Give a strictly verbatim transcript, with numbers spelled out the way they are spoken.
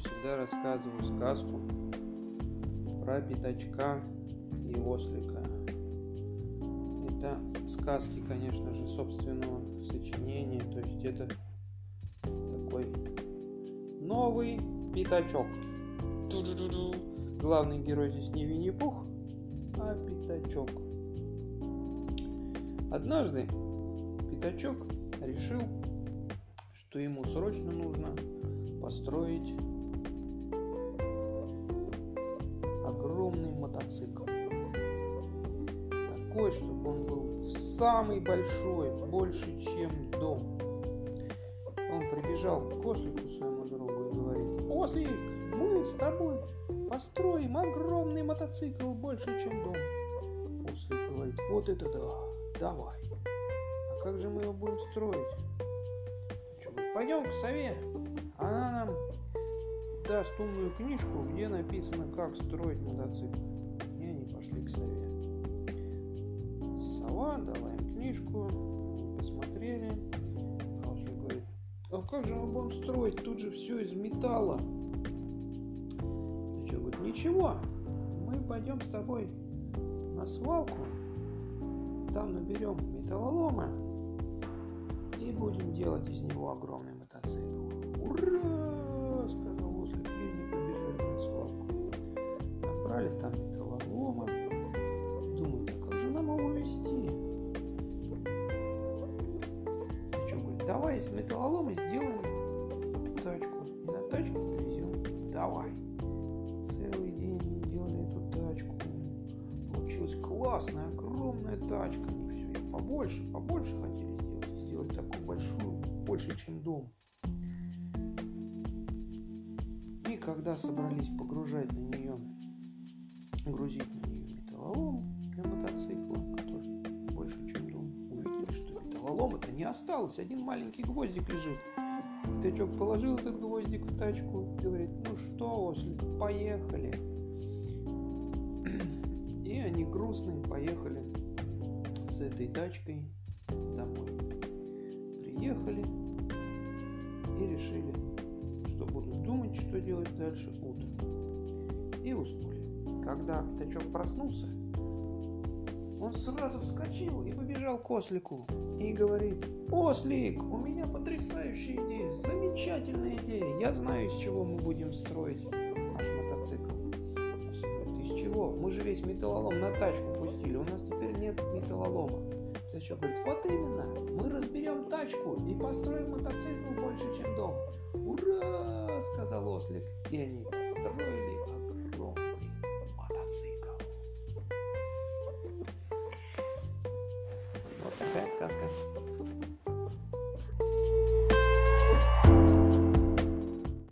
всегда рассказываю сказку про Пятачка и Ослика. Это сказки, конечно же, собственного сочинения, то есть это такой новый Пятачок. Ту-ду-ду-ду. Главный герой здесь не Винни-Пух, а Пятачок. Однажды Пятачок решил, что ему срочно нужно построить огромный мотоцикл. Такой, чтобы он был самый большой, больше, чем дом. Он прибежал к Ослику, своему другу, и говорит: «Ослик, мы с тобой построим огромный мотоцикл, больше, чем дом». Ослик говорит: «Вот это да, давай. А как же мы его будем строить?» «Пойдем к сове, она нам даст умную книжку, где написано, как строить мотоцикл». И они пошли к сове. Сова дала им книжку, посмотрели. А Ослик говорит: «А как же мы будем строить? Тут же все из металла». «Ты что?» — говорит. «Ничего, мы пойдем с тобой на свалку, там наберем металлолома и будем делать из него огромный мотоцикл». «Ура!» — сказал Ослик, и они побежали на свалку. Набрали там металлолома. Думают, а как же нам его везти? А что, говорит, давай из металлолома сделаем тачку. И на тачку привезем. Давай. Целый день они делали эту тачку. Получилась классная, огромная тачка. Они все ее побольше, побольше хотели сделать. Такую большую, больше, чем дом. И когда собрались погружать на нее, грузить на нее металлолом для мотоцикла, который больше, чем дом, увидели, что металлолома-то не осталось, один маленький гвоздик лежит. Пятачок положил этот гвоздик в тачку, говорит: «Ну что, Ослик, поехали». И они грустные поехали с этой тачкой домой. Ехали и решили, что будут думать, что делать дальше утром. И уснули. Когда Пятачок проснулся, он сразу вскочил и побежал к Ослику. И говорит: «Ослик, у меня потрясающая идея, замечательная идея. Я знаю, из чего мы будем строить наш мотоцикл». Ослик говорит: «Из чего? Мы же весь металлолом на тачку пустили, у нас теперь нет металлолома». Пятачок говорит: «Вот именно, мы разберем тачку и построим мотоцикл больше, чем дом». «Ура!» — сказал Ослик, и они построили огромный мотоцикл. Вот такая сказка.